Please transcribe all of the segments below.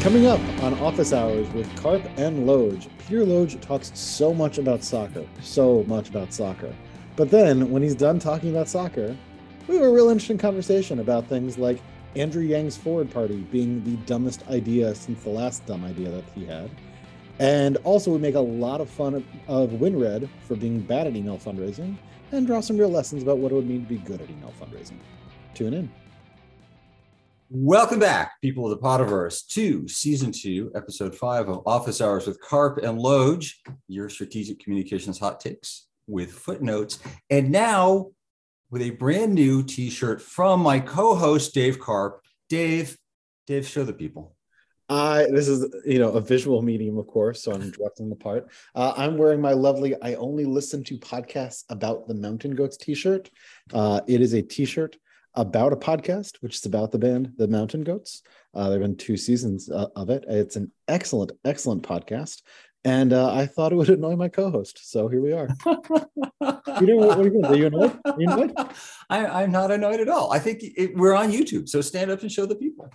Coming up on Office Hours with Karp and Loge, Peter Loge talks so much about soccer. But then, when he's done talking about soccer, we have a real interesting conversation about things like Andrew Yang's Forward Party being the dumbest idea since the last dumb idea that he had. And also, we make a lot of fun of WinRed for being bad at email fundraising and draw some real lessons about what it would mean to be good at email fundraising. Tune in. Welcome back, people of the Potterverse, to Season 2, Episode 5 of Office Hours with Karp and Loge, your strategic communications hot takes with footnotes. And now, with a brand new t-shirt from my co-host, Dave Karp. Dave, show the people. This is, a visual medium, of course, so I'm directing the part. I'm wearing my lovely I Only Listen to Podcasts About the Mountain Goats t-shirt. It is a t-shirt about a podcast, which is about the band, the Mountain Goats. There have been 2 seasons of it. It's an excellent, excellent podcast. And I thought it would annoy my co-host. So here we are. Peter, what are you doing? Are you annoyed? I'm not annoyed at all. I think we're on YouTube. So stand up and show the people.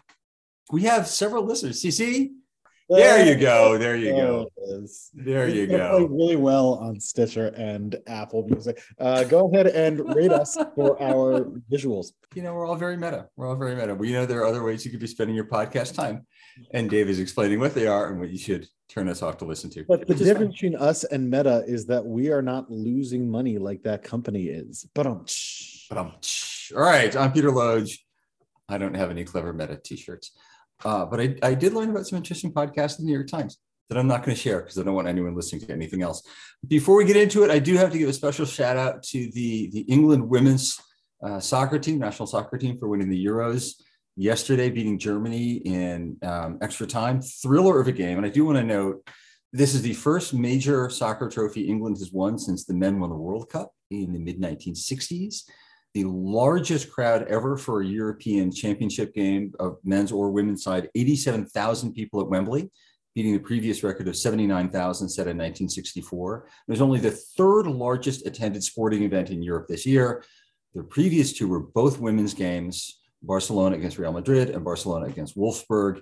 We have several listeners. CC, There you go. Really well on Stitcher and Apple Music. Go ahead and rate us for our visuals. We're all very meta. We know there are other ways you could be spending your podcast time. And Dave is explaining what they are and what you should turn us off to listen to. But the difference between us and meta is that we are not losing money like that company is. Ba-dum-tsh. All right. I'm Peter Loge. I don't have any clever meta t-shirts. But I did learn about some interesting podcasts in the New York Times that I'm not going to share because I don't want anyone listening to anything else. Before we get into it, I do have to give a special shout out to the England women's soccer team, national soccer team, for winning the Euros yesterday, beating Germany in extra time. Thriller of a game. And I do want to note, this is the first major soccer trophy England has won since the men won the World Cup in the mid-1960s. The largest crowd ever for a European championship game of men's or women's side, 87,000 people at Wembley, beating the previous record of 79,000 set in 1964. It was only the 3rd largest attended sporting event in Europe this year. The previous 2 were both women's games, Barcelona against Real Madrid and Barcelona against Wolfsburg.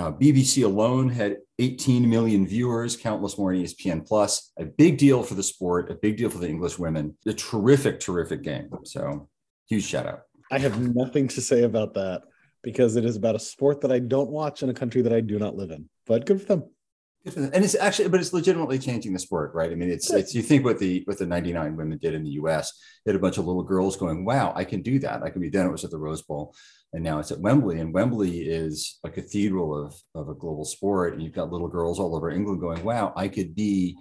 BBC alone had 18 million viewers, countless more on ESPN Plus. A big deal for the sport, a big deal for the English women. A terrific, terrific game. So huge shout out. I have nothing to say about that because it is about a sport that I don't watch in a country that I do not live in, but good for them. And it's actually, but it's legitimately changing the sport, right? I mean, it's you think what the 99 women did in the US, they had a bunch of little girls going, wow, I can do that. I can be done. It was at the Rose Bowl and now it's at Wembley, and Wembley is a cathedral of a global sport. And you've got little girls all over England going, wow, I could be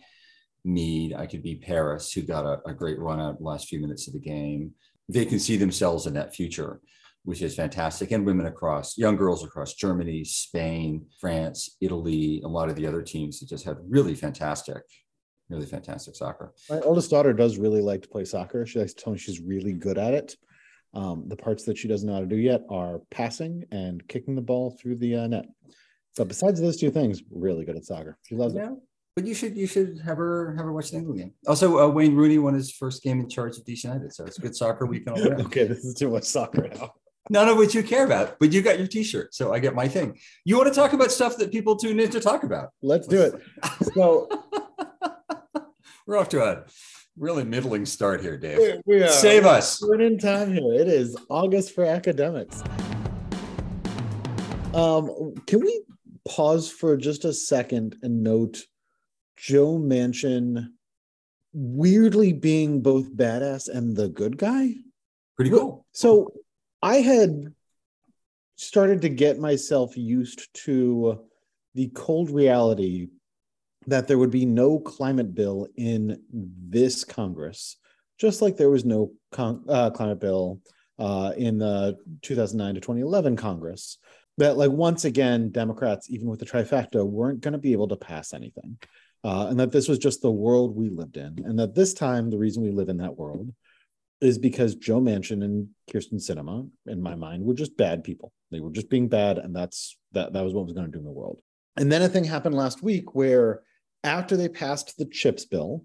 Mead. I could be Paris, who got a great run out in the last few minutes of the game. They can see themselves in that future, which is fantastic, and women across, young girls across Germany, Spain, France, Italy, a lot of the other teams that just had really fantastic soccer. My oldest daughter does really like to play soccer. She likes to tell me she's really good at it. The parts that she doesn't know how to do yet are passing and kicking the ball through the net. But besides those 2 things, really good at soccer. She loves it. But you should have her watch the England game. Also, Wayne Rooney won his first game in charge of DC United, so it's a good soccer weekend all around. Okay, this is too much soccer now. None of which you care about, but you got your t-shirt, so I get my thing. You want to talk about stuff that people tune in to talk about? Let's do it. So we're off to a really middling start here, Dave. We are. Save us. We're in time here. It is August for academics. Can we pause for just a second and note Joe Manchin weirdly being both badass and the good guy? Pretty cool. So I had started to get myself used to the cold reality that there would be no climate bill in this Congress, just like there was no climate bill in the 2009 to 2011 Congress, that like once again, Democrats, even with the trifecta, weren't going to be able to pass anything, and that this was just the world we lived in, and that this time, the reason we live in that world is because Joe Manchin and Kirsten Sinema, in my mind, were just bad people. They were just being bad, and that was what was going to do in the world. And then a thing happened last week where after they passed the CHIPS bill,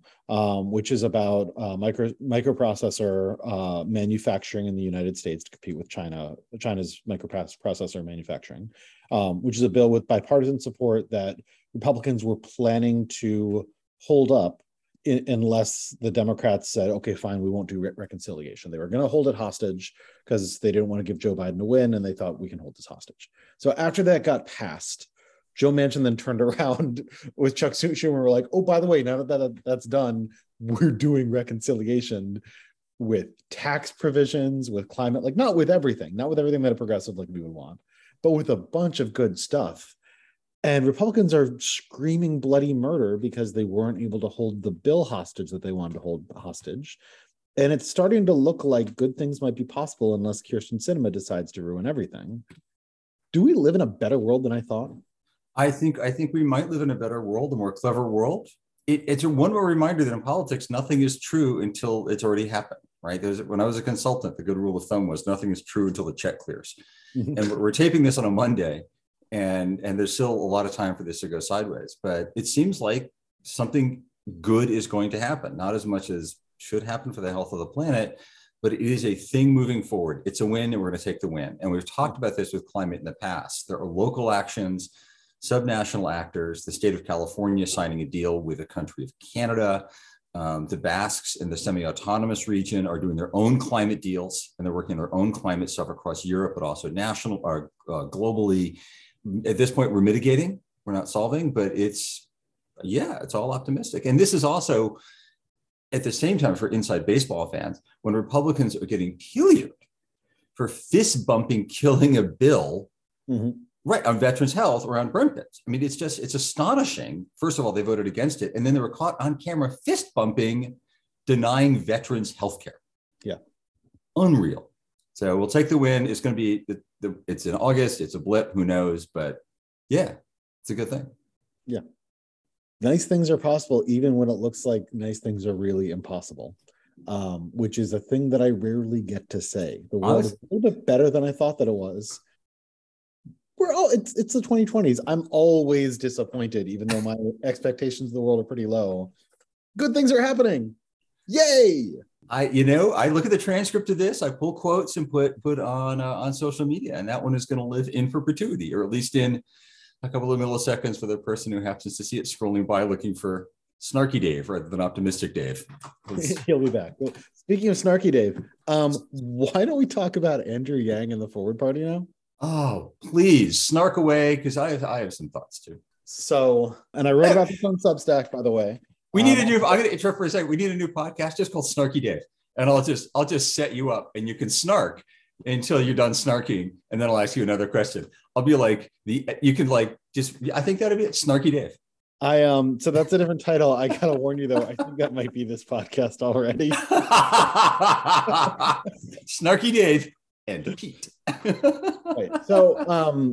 which is about microprocessor manufacturing in the United States to compete with China's microprocessor manufacturing, which is a bill with bipartisan support that Republicans were planning to hold up unless the Democrats said, okay, fine, we won't do reconciliation. They were going to hold it hostage because they didn't want to give Joe Biden a win, and they thought we can hold this hostage. So after that got passed, Joe Manchin then turned around with Chuck Schumer. We're like, oh, by the way, now that that's done, we're doing reconciliation with tax provisions, with climate, like not with everything that a progressive like we would want, but with a bunch of good stuff. And Republicans are screaming bloody murder because they weren't able to hold the bill hostage that they wanted to hold hostage. And it's starting to look like good things might be possible unless Kirsten Sinema decides to ruin everything. Do we live in a better world than I thought? I think we might live in a better world, a more clever world. It's one more reminder that in politics, nothing is true until it's already happened, right? When I was a consultant, the good rule of thumb was nothing is true until the check clears. And we're taping this on a Monday, and there's still a lot of time for this to go sideways. But it seems like something good is going to happen, not as much as should happen for the health of the planet, but it is a thing moving forward. It's a win, and we're going to take the win. And we've talked about this with climate in the past. There are local actions, subnational actors, the state of California signing a deal with the country of Canada. The Basques in the semi-autonomous region are doing their own climate deals, and they're working on their own climate stuff across Europe, but also national or globally. At this point, we're mitigating, we're not solving, but it's all optimistic. And this is also, at the same time, for inside baseball fans, when Republicans are getting pillied for fist bumping, killing a bill, right, on veterans' health or on burn pits. I mean, it's astonishing. First of all, they voted against it, and then they were caught on camera fist bumping, denying veterans health care. Yeah. Unreal. So we'll take the win. It's going to be, it's in August. It's a blip. Who knows? But yeah, it's a good thing. Yeah. Nice things are possible, even when it looks like nice things are really impossible, which is a thing that I rarely get to say. The world is a little bit better than I thought that it was. It's the 2020s. I'm always disappointed, even though my expectations of the world are pretty low. Good things are happening. Yay! I look at the transcript of this. I pull quotes and put on social media, and that one is going to live in perpetuity, or at least in a couple of milliseconds for the person who happens to see it scrolling by, looking for Snarky Dave rather than Optimistic Dave. He'll be back. Well, speaking of Snarky Dave, why don't we talk about Andrew Yang and the Forward Party now? Oh, please snark away, because I have some thoughts too. So, and I wrote about this on Substack, by the way. We need a new. I'm going to interrupt for a second. We need a new podcast just called Snarky Dave, and I'll just set you up, and you can snark until you're done snarking, and then I'll ask you another question. I'll be like I think that'll be it. Snarky Dave. So that's a different title. I gotta warn you though, I think that might be this podcast already. Snarky Dave and Pete. Right. So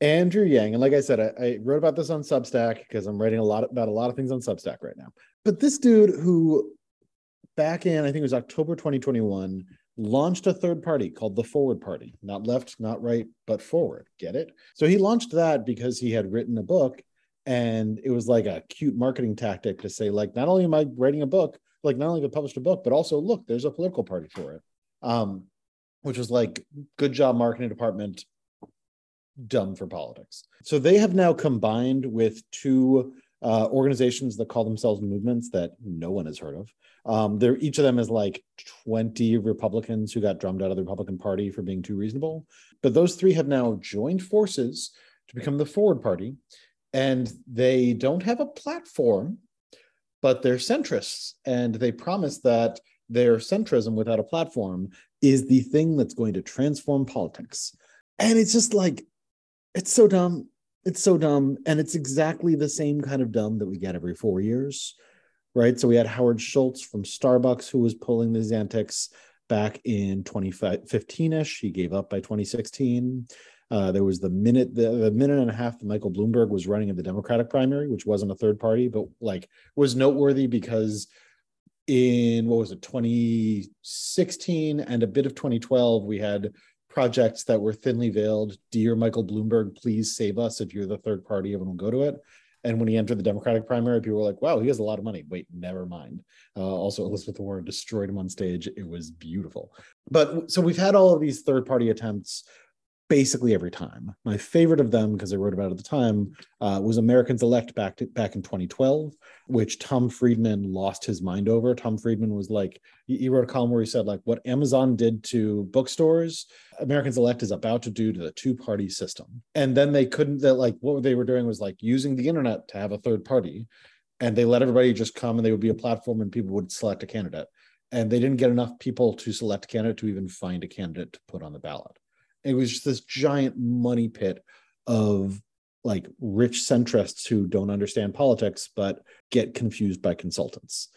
Andrew Yang, and like I said, I wrote about this on Substack because I'm writing about a lot of things on Substack right now. But this dude who back in, I think it was October 2021, launched a third party called the Forward Party. Not left, not right, but forward. Get it? So he launched that because he had written a book, and it was like a cute marketing tactic to say, like, not only am I writing a book, like not only have I published a book, but also look, there's a political party for it. Which was like, good job, marketing department, dumb for politics. So they have now combined with two organizations that call themselves movements that no one has heard of. Each of them is like 20 Republicans who got drummed out of the Republican Party for being too reasonable. But those three have now joined forces to become the Forward Party. And they don't have a platform, but they're centrists. And they promise that their centrism without a platform is the thing that's going to transform politics. And it's just like, it's so dumb. And it's exactly the same kind of dumb that we get every 4 years, right? So we had Howard Schultz from Starbucks, who was pulling these antics back in 2015-ish. He gave up by 2016. There was the minute and a half that Michael Bloomberg was running in the Democratic primary, which wasn't a third party, but like was noteworthy because in 2016 and a bit of 2012, we had projects that were thinly veiled. Dear Michael Bloomberg, please save us. If you're the third party, everyone will go to it. And when he entered the Democratic primary, people were like, wow, he has a lot of money. Wait, never mind. Also, Elizabeth Warren destroyed him on stage. It was beautiful. But so we've had all of these third party attempts basically every time. My favorite of them, because I wrote about it at the time, was Americans Elect back in 2012, which Tom Friedman lost his mind over. Tom Friedman was like, he wrote a column where he said, like, what Amazon did to bookstores, Americans Elect is about to do to the two-party system. And then they couldn't, that like, what they were doing was like using the internet to have a third party. And they let everybody just come and they would be a platform and people would select a candidate. And they didn't get enough people to select a candidate to even find a candidate to put on the ballot. It was just this giant money pit of like rich centrists who don't understand politics, but get confused by consultants.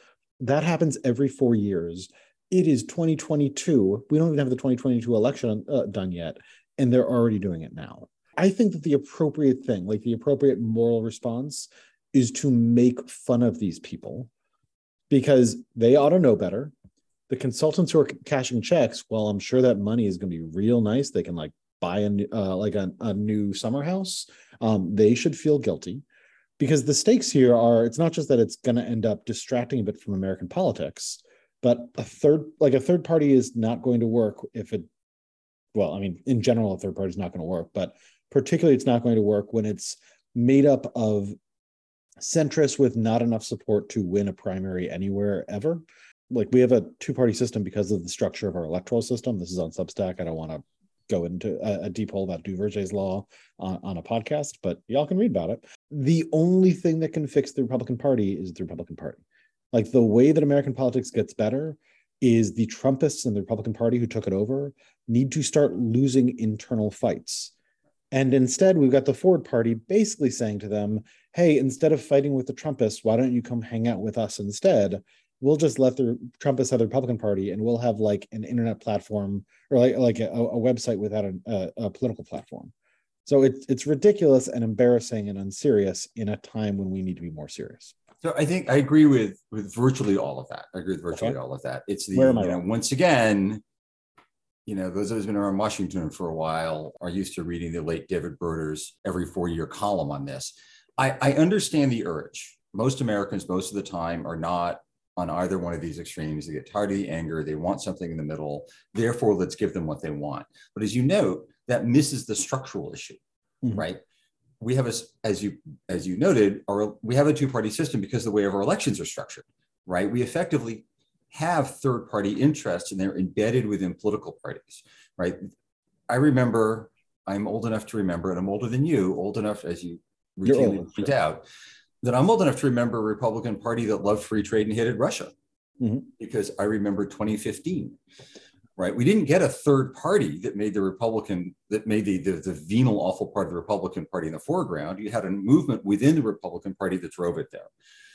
That happens every 4 years. It is 2022. We don't even have the 2022 election done yet, and they're already doing it now. I think that the appropriate thing, like the appropriate moral response, is to make fun of these people because they ought to know better. The consultants who are cashing checks, well, I'm sure that money is going to be real nice. They can like buy a new summer house. They should feel guilty because the stakes here are, it's not just that it's going to end up distracting a bit from American politics, but a third party is not going to work if it, well, I mean, in general, a third party is not going to work, but particularly it's not going to work when it's made up of centrists with not enough support to win a primary anywhere ever. Like we have a two-party system because of the structure of our electoral system. This is on Substack. I don't want to go into a deep hole about Duverge's law on a podcast, but y'all can read about it. The only thing that can fix the Republican Party is the Republican Party. Like the way that American politics gets better is the Trumpists and the Republican Party who took it over need to start losing internal fights. And instead, we've got the Forward Party basically saying to them, hey, instead of fighting with the Trumpists, why don't you come hang out with us instead? We'll just let the Trumpists have the Republican Party and we'll have like an internet platform or like a website without a political platform. So it's ridiculous and embarrassing and unserious in a time when we need to be more serious. So I think I agree with virtually all of that. It's the, once again, those of us who've been around Washington for a while are used to reading the late David Broder's every 4 year column on this. I understand the urge. Most Americans, most of the time, are not on either one of these extremes. They get tired of the anger, they want something in the middle, therefore let's give them what they want. But as you note, that misses the structural issue, right? We have, as you noted, we have a two-party system because of the way our elections are structured, right? We effectively have third-party interests and they're embedded within political parties, right? I'm old enough to remember, and I'm older than you, old enough, as you routinely point out, that I'm old enough to remember a Republican Party that loved free trade and hated Russia, because I remember 2015, right? We didn't get a third party that made the venal, awful part of the Republican Party in the foreground. You had a movement within the Republican Party that drove it there,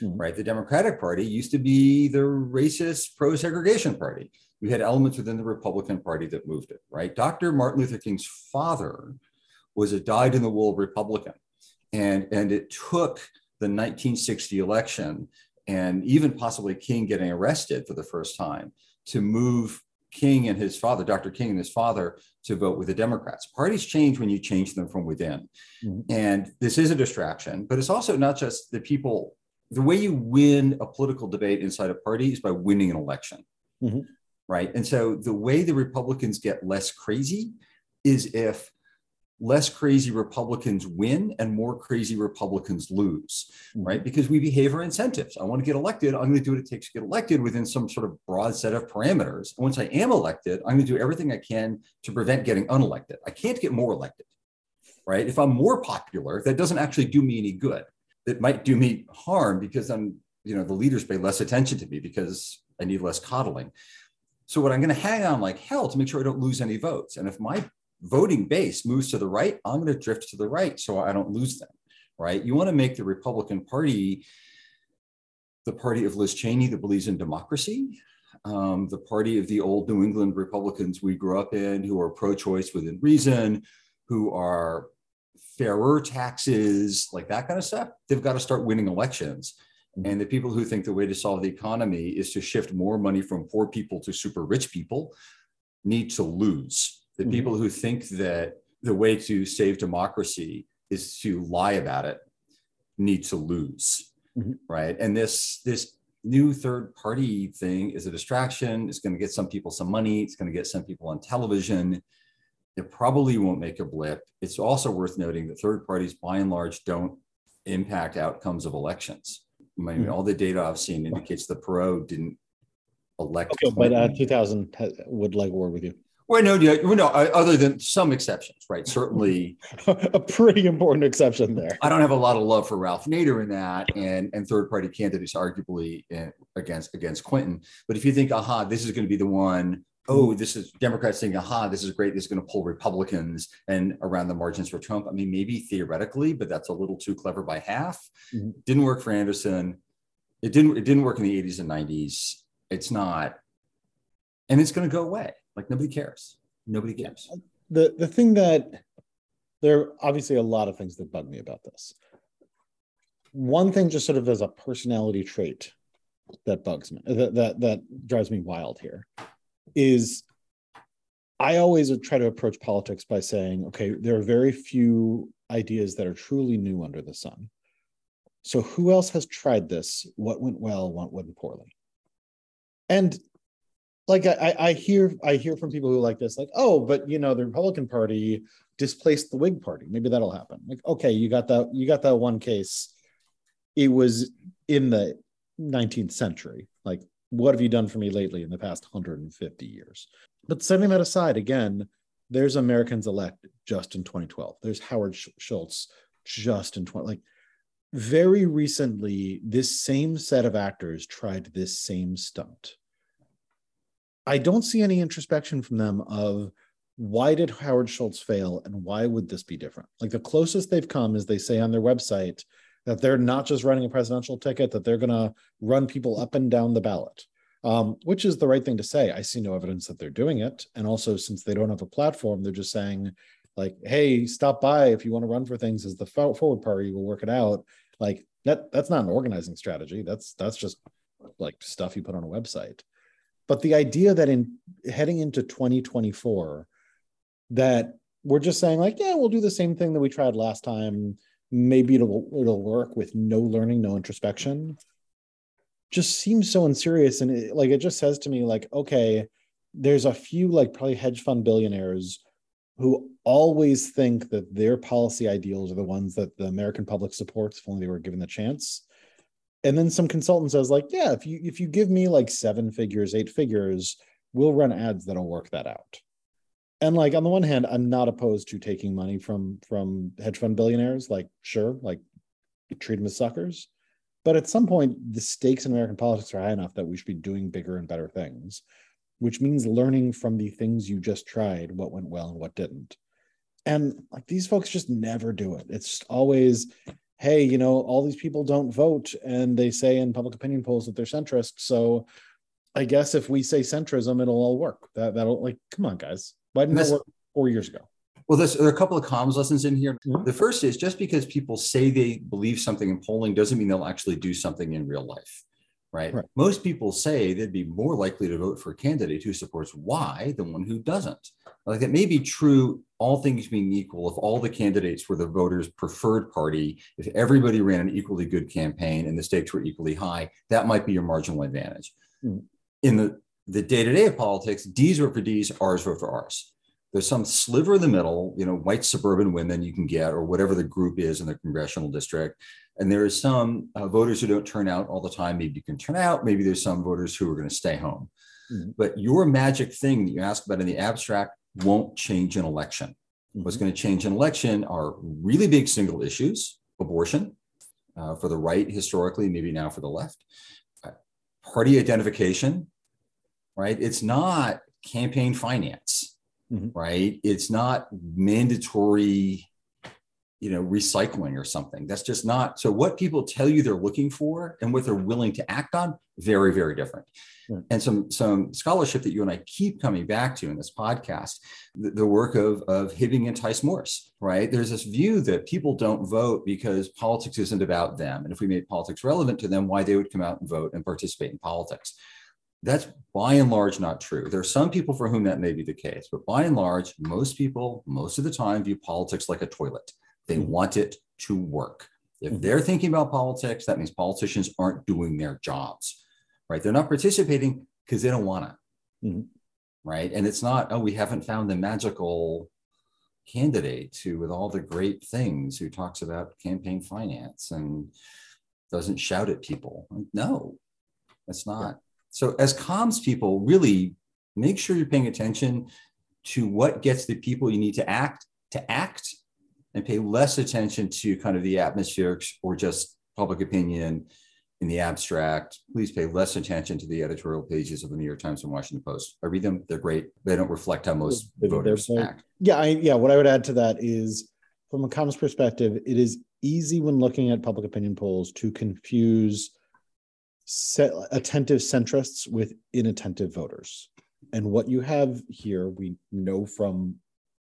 right? The Democratic Party used to be the racist pro-segregation party. You had elements within the Republican Party that moved it, right? Dr. Martin Luther King's father was a dyed-in-the-wool Republican, and it took the 1960 election, and even possibly King getting arrested for the first time, to move King and his father, Dr. King and his father, to vote with the Democrats. Parties change when you change them from within. And this is a distraction, but it's also not just the people. The way you win a political debate inside a party is by winning an election, right? And so the way the Republicans get less crazy is if less crazy Republicans win and more crazy Republicans lose, right? Because we behave our incentives. I want to get elected. I'm going to do what it takes to get elected within some sort of broad set of parameters. And once I am elected, I'm going to do everything I can to prevent getting unelected. I can't get more elected, right? If I'm more popular, that doesn't actually do me any good. It might do me harm because I'm, the leaders pay less attention to me because I need less coddling. So what I'm going to hang on like hell to make sure I don't lose any votes. And if my voting base moves to the right, I'm going to drift to the right so I don't lose them, right? You want to make the Republican Party the party of Liz Cheney that believes in democracy, the party of the old New England Republicans we grew up in who are pro-choice within reason, who are fairer taxes, like that kind of stuff. They've got to start winning elections. And the people who think the way to solve the economy is to shift more money from poor people to super rich people need to lose. The people who think that the way to save democracy is to lie about it need to lose, mm-hmm. right? And this new third party thing is a distraction. It's going to get some people some money. It's going to get some people on television. It probably won't make a blip. It's also worth noting that third parties, by and large, don't impact outcomes of elections. I mean, all the data I've seen indicates that Perot didn't elect. Okay, but 2000 would like war with you. Well, no, other than some exceptions, right? Certainly. A pretty important exception there. I don't have a lot of love for Ralph Nader in that and third-party candidates arguably against Clinton. But if you think, aha, this is going to be the one, oh, this is Democrats saying, aha, this is great, this is going to pull Republicans and around the margins for Trump. I mean, maybe theoretically, but that's a little too clever by half. Mm-hmm. Didn't work for Anderson. It didn't work in the 80s and 90s. It's not. And it's going to go away. Like nobody cares. The thing that there are obviously a lot of things that bug me about this. One thing, just sort of as a personality trait that bugs me, that drives me wild here, is I always would try to approach politics by saying, okay, there are very few ideas that are truly new under the sun. So who else has tried this? What went well? What went poorly? And like I hear from people who like this, like, oh, but you know, the Republican Party displaced the Whig Party. Maybe that'll happen. Like, okay, you got that one case. It was in the 19th century. Like, what have you done for me lately in the past 150 years? But setting that aside, again, there's Americans elect just in 2012. There's Howard Schultz just in 20. Like, very recently, this same set of actors tried this same stunt. I don't see any introspection from them of why did Howard Schultz fail and why would this be different? Like, the closest they've come is they say on their website that they're not just running a presidential ticket, that they're going to run people up and down the ballot, which is the right thing to say. I see no evidence that they're doing it. And also, since they don't have a platform, they're just saying like, hey, stop by if you want to run for things as the Forward Party, we'll work it out. Like, that's not an organizing strategy. That's just like stuff you put on a website. But the idea that in heading into 2024, that we're just saying like, yeah, we'll do the same thing that we tried last time. Maybe it'll work with no learning, no introspection, just seems so unserious. And it just says to me like, okay, there's a few like probably hedge fund billionaires who always think that their policy ideals are the ones that the American public supports if only they were given the chance. And then some consultant says like, yeah, if you give me like 7 figures, 8 figures, we'll run ads that'll work that out. And like, on the one hand, I'm not opposed to taking money from hedge fund billionaires, like sure, like treat them as suckers. But at some point, the stakes in American politics are high enough that we should be doing bigger and better things, which means learning from the things you just tried, what went well and what didn't. And like, these folks just never do it. It's just always, hey, you know, all these people don't vote and they say in public opinion polls that they're centrist. So I guess if we say centrism, it'll all work. That'll like, come on, guys. Why didn't that work 4 years ago? Well, there are a couple of comms lessons in here. Mm-hmm. The first is just because people say they believe something in polling doesn't mean they'll actually do something in real life, right? Most people say they'd be more likely to vote for a candidate who supports Y than one who doesn't. Like, that may be true, all things being equal, if all the candidates were the voters' preferred party, if everybody ran an equally good campaign and the stakes were equally high, that might be your marginal advantage. Mm. In the day-to-day of politics, D's vote for D's, R's vote for R's. There's some sliver in the middle, you know, white suburban women you can get, or whatever the group is in the congressional district. And there is some voters who don't turn out all the time. Maybe you can turn out. Maybe there's some voters who are going to stay home. Mm. But your magic thing that you ask about in the abstract won't change an election. What's going to change an election are really big single issues, abortion for the right historically, maybe now for the left, party identification, right? It's not campaign finance, mm-hmm. right? It's not mandatory, you know, recycling or something. That's just not. So what people tell you they're looking for and what they're willing to act on, very, very different. And some scholarship that you and I keep coming back to in this podcast, the work of Hibbing and Tice Morse, right? There's this view that people don't vote because politics isn't about them. And if we made politics relevant to them, why they would come out and vote and participate in politics. That's by and large not true. There are some people for whom that may be the case, but by and large, most people, most of the time, view politics like a toilet. They want it to work. If they're thinking about politics, that means politicians aren't doing their jobs, right? They're not participating because they don't want to, right? And it's not, oh, we haven't found the magical candidate who, with all the great things, who talks about campaign finance and doesn't shout at people. No, that's not. Yeah. So as comms people, really make sure you're paying attention to what gets the people you need to act, and pay less attention to kind of the atmospherics or just public opinion in the abstract. Please pay less attention to the editorial pages of the New York Times and Washington Post. I read them, they're great. They don't reflect how most voters act. Yeah, what I would add to that is, from a comms perspective, it is easy when looking at public opinion polls to confuse attentive centrists with inattentive voters. And what you have here, we know from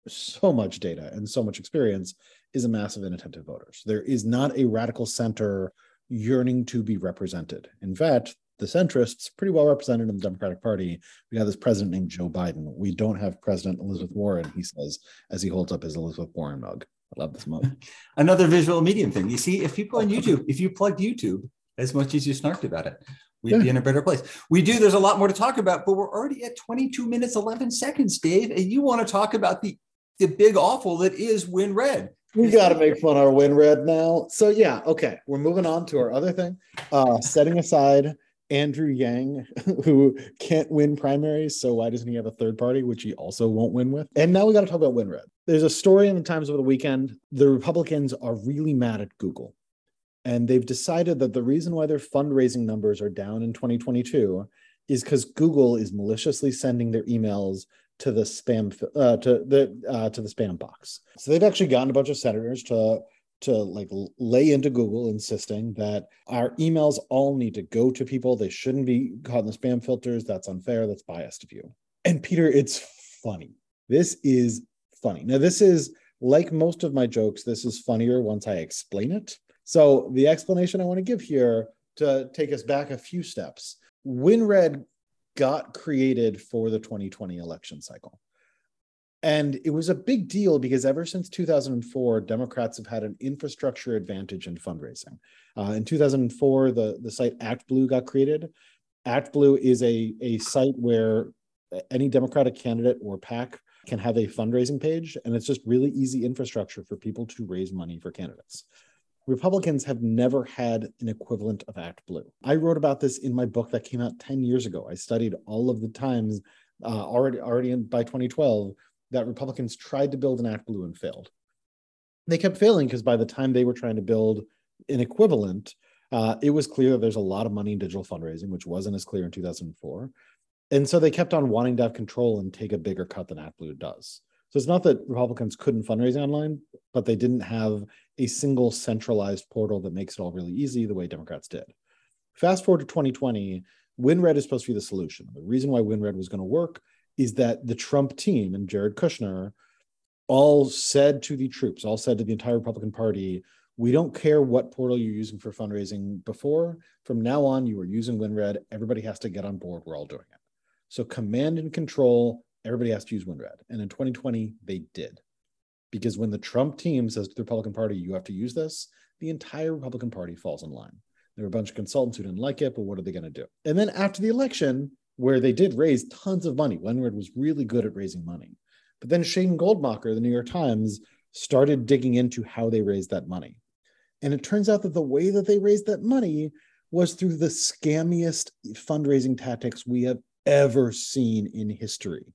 so much data and so much experience, is a mass of inattentive voters. There is not a radical center yearning to be represented. In fact, the centrists pretty well represented in the Democratic Party. We have this president named Joe Biden. We don't have President Elizabeth Warren, he says, as he holds up his Elizabeth Warren mug. I love this mug. Another visual medium thing. You see, if people on YouTube, if you plugged YouTube as much as you snarked about it, we'd be in a better place. We do. There's a lot more to talk about, but we're already at 22 minutes, 11 seconds, Dave. And you want to talk about the big awful that is WinRed. We got to make fun of our WinRed now. So yeah, okay. We're moving on to our other thing. Setting aside Andrew Yang, who can't win primaries, so why doesn't he have a third party, which he also won't win with? And now we got to talk about WinRed. There's a story in the Times over the weekend. The Republicans are really mad at Google. And they've decided that the reason why their fundraising numbers are down in 2022 is because Google is maliciously sending their emails to the spam to the spam box. So they've actually gotten a bunch of senators to like lay into Google, insisting that our emails all need to go to people. They shouldn't be caught in the spam filters. That's unfair. That's biased of you. And Peter, it's funny. This is funny. Now, this is like most of my jokes. This is funnier once I explain it. So the explanation I want to give here, to take us back a few steps, WinRed got created for the 2020 election cycle. And it was a big deal because ever since 2004, Democrats have had an infrastructure advantage in fundraising. In 2004, the site ActBlue got created. ActBlue is a site where any Democratic candidate or PAC can have a fundraising page. And it's just really easy infrastructure for people to raise money for candidates. Republicans have never had an equivalent of ActBlue. I wrote about this in my book that came out 10 years ago. I studied all of the times by 2012 that Republicans tried to build an ActBlue and failed. They kept failing because by the time they were trying to build an equivalent, it was clear that there's a lot of money in digital fundraising, which wasn't as clear in 2004. And so they kept on wanting to have control and take a bigger cut than ActBlue does. So it's not that Republicans couldn't fundraise online, but they didn't have a single centralized portal that makes it all really easy the way Democrats did. Fast forward to 2020, WinRed is supposed to be the solution. The reason why WinRed was going to work is that the Trump team and Jared Kushner all said to the troops, all said to the entire Republican Party, we don't care what portal you're using for fundraising before. From now on, you are using WinRed. Everybody has to get on board. We're all doing it. So command and control. Everybody has to use WinRed. And in 2020, they did. Because when the Trump team says to the Republican Party, you have to use this, the entire Republican Party falls in line. There were a bunch of consultants who didn't like it, but what are they going to do? And then after the election, where they did raise tons of money, WinRed was really good at raising money. But then Shane Goldmacher, the New York Times, started digging into how they raised that money. And it turns out that the way that they raised that money was through the scammiest fundraising tactics we have ever seen in history.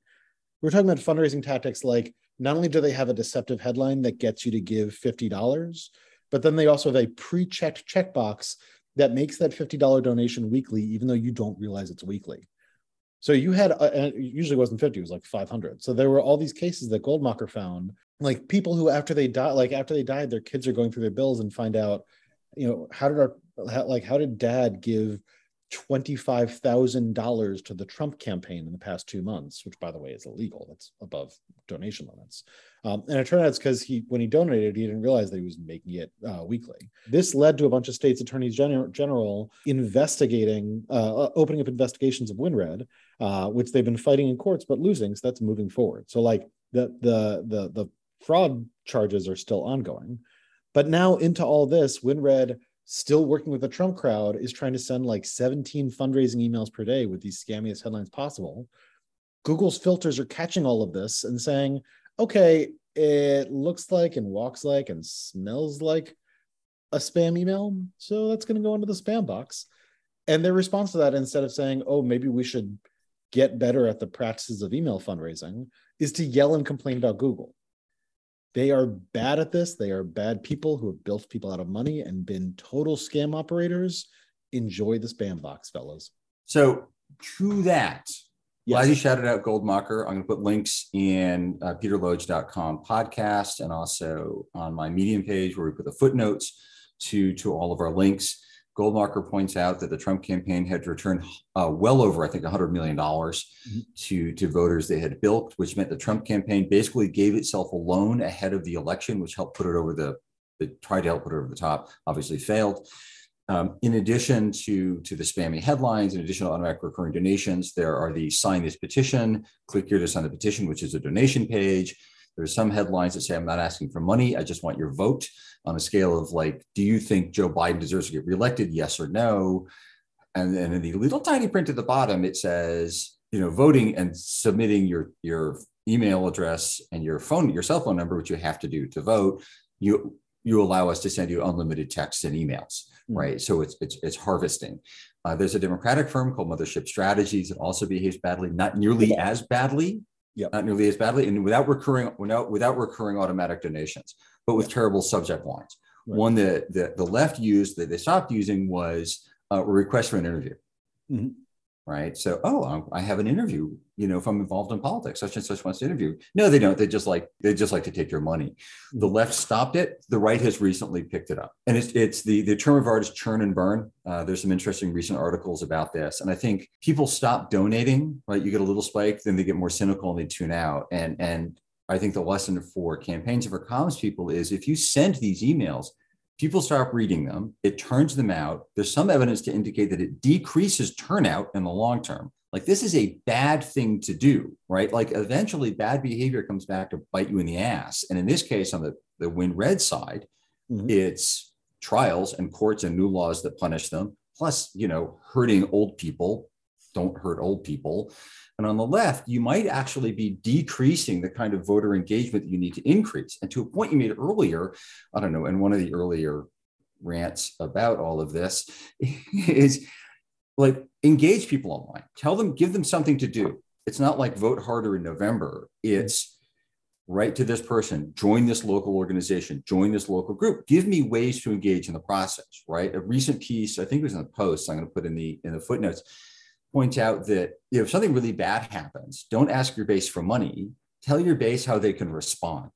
We're talking about fundraising tactics like, not only do they have a deceptive headline that gets you to give $50, but then they also have a pre-checked checkbox that makes that $50 donation weekly, even though you don't realize it's weekly. So you had, and it usually wasn't 50, it was like 500. So there were all these cases that Goldmacher found, like people who after they died, their kids are going through their bills and find out, how did dad give $25,000 to the Trump campaign in the past 2 months, which, by the way, is illegal. That's above donation limits. And it turned out it's because when he donated, he didn't realize that he was making it weekly. This led to a bunch of states' attorneys general investigating, opening up investigations of WinRed, which they've been fighting in courts but losing. So that's moving forward. So like the fraud charges are still ongoing. But now into all this, WinRed, still working with the Trump crowd, is trying to send like 17 fundraising emails per day with these scammiest headlines possible. Google's filters are catching all of this and saying, okay, it looks like and walks like and smells like a spam email, so that's going to go into the spam box. And their response to that, instead of saying, oh, maybe we should get better at the practices of email fundraising, is to yell and complain about Google. They are bad at this. They are bad people who have built people out of money and been total scam operators. Enjoy the spam box, fellas. So to that, yes. Liza shouted out Goldmacher. I'm going to put links in peterloge.com podcast and also on my Medium page where we put the footnotes to all of our links. Goldmacher points out that the Trump campaign had returned well over, I think, $100 million to voters they had bilked, which meant the Trump campaign basically gave itself a loan ahead of the election, which helped put it over the top, obviously failed. In addition to the spammy headlines and additional automatic recurring donations, there are the sign this petition, click here to sign the petition, which is a donation page. There's some headlines that say, I'm not asking for money, I just want your vote, on a scale of like, do you think Joe Biden deserves to get reelected? Yes or no? And then in the little tiny print at the bottom, it says, you know, voting and submitting your email address and your phone, your cell phone number, which you have to do to vote. You allow us to send you unlimited texts and emails, right? So it's harvesting. There's a Democratic firm called Mothership Strategies that also behaves badly, not nearly as badly. Yep. Not nearly as badly, and without recurring automatic donations, but with terrible subject lines. Right. One that the left used that they stopped using was a request for an interview, right? So, I have an interview. You know, if I'm involved in politics, such and such wants to interview. No, they don't. They just like to take your money. The left stopped it. The right has recently picked it up, and it's the term of art is churn and burn. There's some interesting recent articles about this, and I think people stop donating. Right, you get a little spike, then they get more cynical and they tune out. And I think the lesson for campaigns and for comms people is if you send these emails, people stop reading them. It turns them out. There's some evidence to indicate that it decreases turnout in the long term. Like this is a bad thing to do, right? Like eventually bad behavior comes back to bite you in the ass. And in this case, on the WinRed side, it's trials and courts and new laws that punish them. Plus, you know, hurting old people, don't hurt old people. And on the left, you might actually be decreasing the kind of voter engagement that you need to increase. And to a point you made earlier, I don't know, in one of the earlier rants about all of this is like, engage people online, tell them, give them something to do. It's not like vote harder in November. It's write to this person, join this local organization, join this local group, give me ways to engage in the process, right? A recent piece, I think it was in the Post, I'm going to put in the footnotes, points out that if something really bad happens, don't ask your base for money, tell your base how they can respond.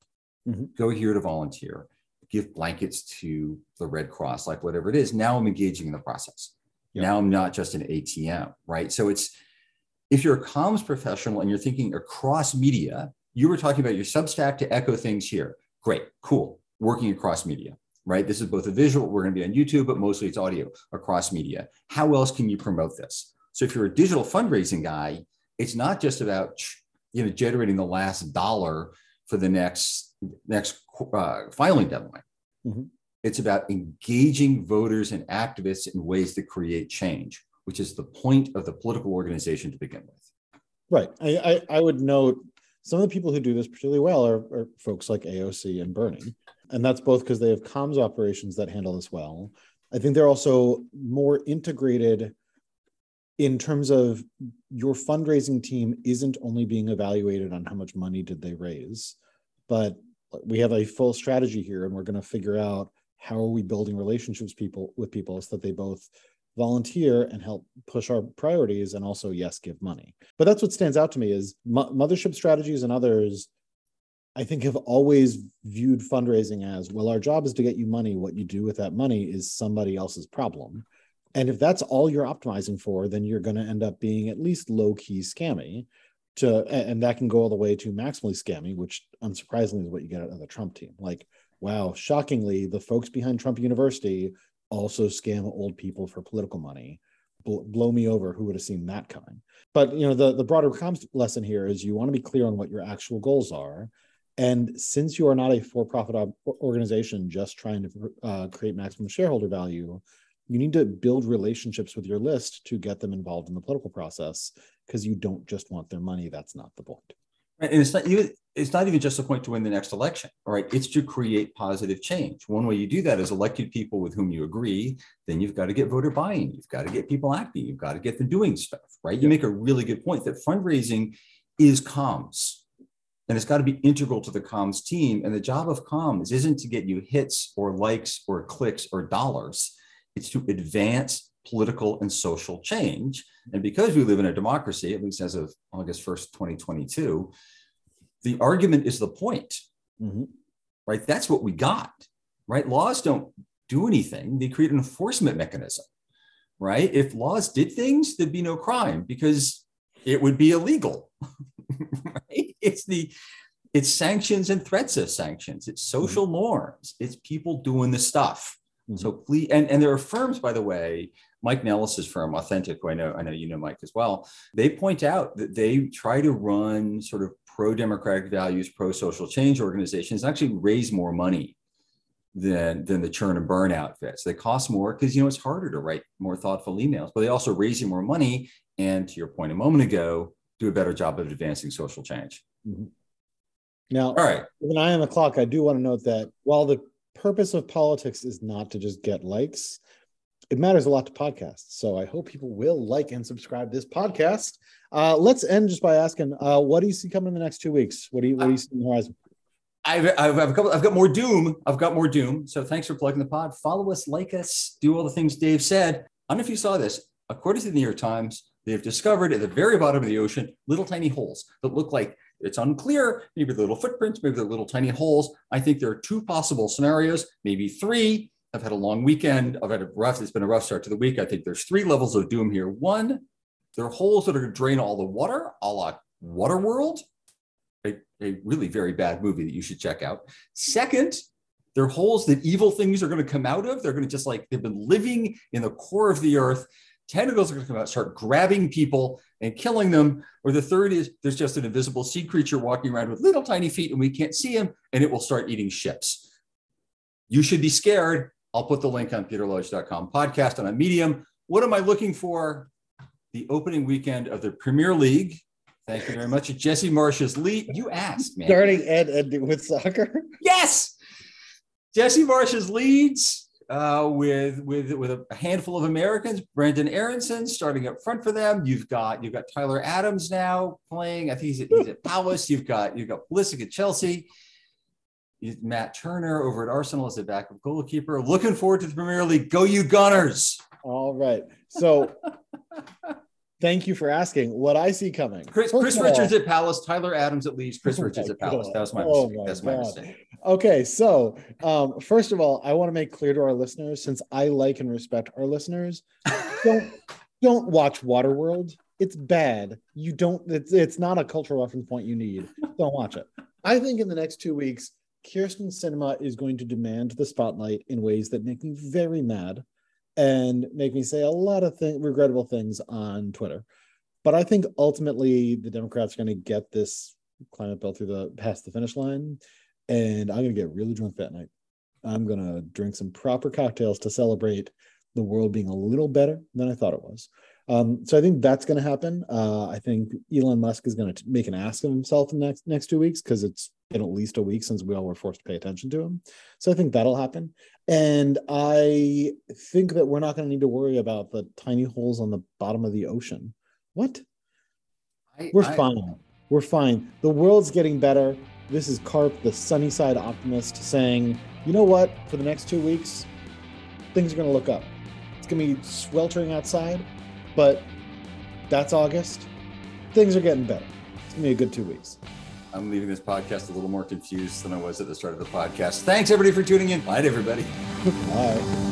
Go here to volunteer, give blankets to the Red Cross, like whatever it is. Now I'm engaging in the process. Yep. Now I'm not just an ATM, right? So it's, if you're a comms professional and you're thinking across media, you were talking about your Substack to echo things here. Great, cool, working across media, right? This is both a visual, we're gonna be on YouTube, but mostly it's audio, across media. How else can you promote this? So if you're a digital fundraising guy, it's not just about, you know, generating the last dollar for the next filing deadline. It's about engaging voters and activists in ways that create change, which is the point of the political organization to begin with. Right. I would note some of the people who do this particularly well are folks like AOC and Bernie. And that's both because they have comms operations that handle this well. I think they're also more integrated in terms of your fundraising team isn't only being evaluated on how much money did they raise, but we have a full strategy here and we're going to figure out how are we building relationships with people so that they both volunteer and help push our priorities and also, yes, give money. But that's what stands out to me is Mothership Strategies and others, I think, have always viewed fundraising as, well, our job is to get you money. What you do with that money is somebody else's problem. And if that's all you're optimizing for, then you're going to end up being at least low-key scammy. And that can go all the way to maximally scammy, which unsurprisingly is what you get out of the Trump team. Like, wow, shockingly, the folks behind Trump University also scam old people for political money. Blow me over. Who would have seen that coming? But, you know, the broader comms lesson here is you want to be clear on what your actual goals are And since you are not a for-profit organization just trying to create maximum shareholder value, you need to build relationships with your list to get them involved in the political process, because you don't just want their money. That's not the point. And it's not even just a point to win the next election, all right? It's to create positive change. One way you do that is electing people with whom you agree. Then you've got to get voter buy-in. You've got to get people acting. You've got to get them doing stuff, right? You make a really good point that fundraising is comms. And it's got to be integral to the comms team. And the job of comms isn't to get you hits or likes or clicks or dollars. It's to advance political and social change. And because we live in a democracy, at least as of August 1st, 2022, the argument is the point, right? That's what we got, right? Laws don't do anything. They create an enforcement mechanism, right? If laws did things, there'd be no crime because it would be illegal, right? It's sanctions and threats of sanctions. It's social norms. It's people doing the stuff. So please, and there are firms, by the way, Mike Nellis's firm, Authentic, who I know you know Mike as well, they point out that they try to run sort of pro-democratic values, pro-social change organizations, and actually raise more money than the churn and burn outfits. They cost more because, you know, it's harder to write more thoughtful emails, but they also raise you more money. And to your point a moment ago, do a better job of advancing social change. Now, all right, with an eye on the clock, I do want to note that while the purpose of politics is not to just get likes, it matters a lot to podcasts. So I hope people will like and subscribe to this podcast. Let's end just by asking, what do you see coming in the next 2 weeks? What do you see in the horizon? I've got more doom. So thanks for plugging the pod. Follow us, like us, do all the things Dave said. I don't know if you saw this. According to the New York Times, they've discovered at the very bottom of the ocean, little tiny holes that look like, it's unclear, maybe little footprints, maybe the little tiny holes. I think there are two possible scenarios, maybe three. I've had a long weekend. It's been a rough start to the week. I think there's three levels of doom here. One, there are holes that are going to drain all the water, a la Waterworld, a really very bad movie that you should check out. Second, there are holes that evil things are going to come out of. They're going to just like, they've been living in the core of the earth. Tentacles are going to come out, start grabbing people and killing them. Or the third is there's just an invisible sea creature walking around with little tiny feet and we can't see him, and it will start eating ships. You should be scared. I'll put the link on peterloge.com podcast on a Medium. What am I looking for? The opening weekend of the Premier League. Thank you very much. Jesse Marsh's lead. You asked, man. Starting and ending with soccer? Yes. Jesse Marsh's leads. With a handful of Americans, Brandon Aronson starting up front for them. You've got Tyler Adams now playing. I think he's at Palace. You've got Pulisic at Chelsea. Matt Turner over at Arsenal as a backup goalkeeper. Looking forward to the Premier League. Go you Gunners! All right. So thank you for asking. What I see coming. Chris Richards at Palace, Tyler Adams at Leeds, Chris Richards at Palace. That was my mistake. Okay, so first of all, I want to make clear to our listeners, since I like and respect our listeners, don't watch Waterworld. It's bad. It's not a cultural reference point you need. Don't watch it. I think in the next 2 weeks, Kirsten Sinema is going to demand the spotlight in ways that make me very mad and make me say a lot of regrettable things on Twitter. But I think ultimately the Democrats are going to get this climate bill past the finish line, and I'm going to get really drunk that night. I'm going to drink some proper cocktails to celebrate the world being a little better than I thought it was. So I think that's going to happen. I think Elon Musk is going to make an ass of himself in the next 2 weeks, because it's been at least a week since we all were forced to pay attention to him. So I think that'll happen. And I think that we're not going to need to worry about the tiny holes on the bottom of the ocean. What? We're fine. We're fine. The world's getting better. This is Karp, the sunny side optimist, saying, you know what? For the next 2 weeks, things are going to look up. It's going to be sweltering outside. But that's August. Things are getting better. It's going to be a good 2 weeks. I'm leaving this podcast a little more confused than I was at the start of the podcast. Thanks, everybody, for tuning in. Bye, everybody. Bye.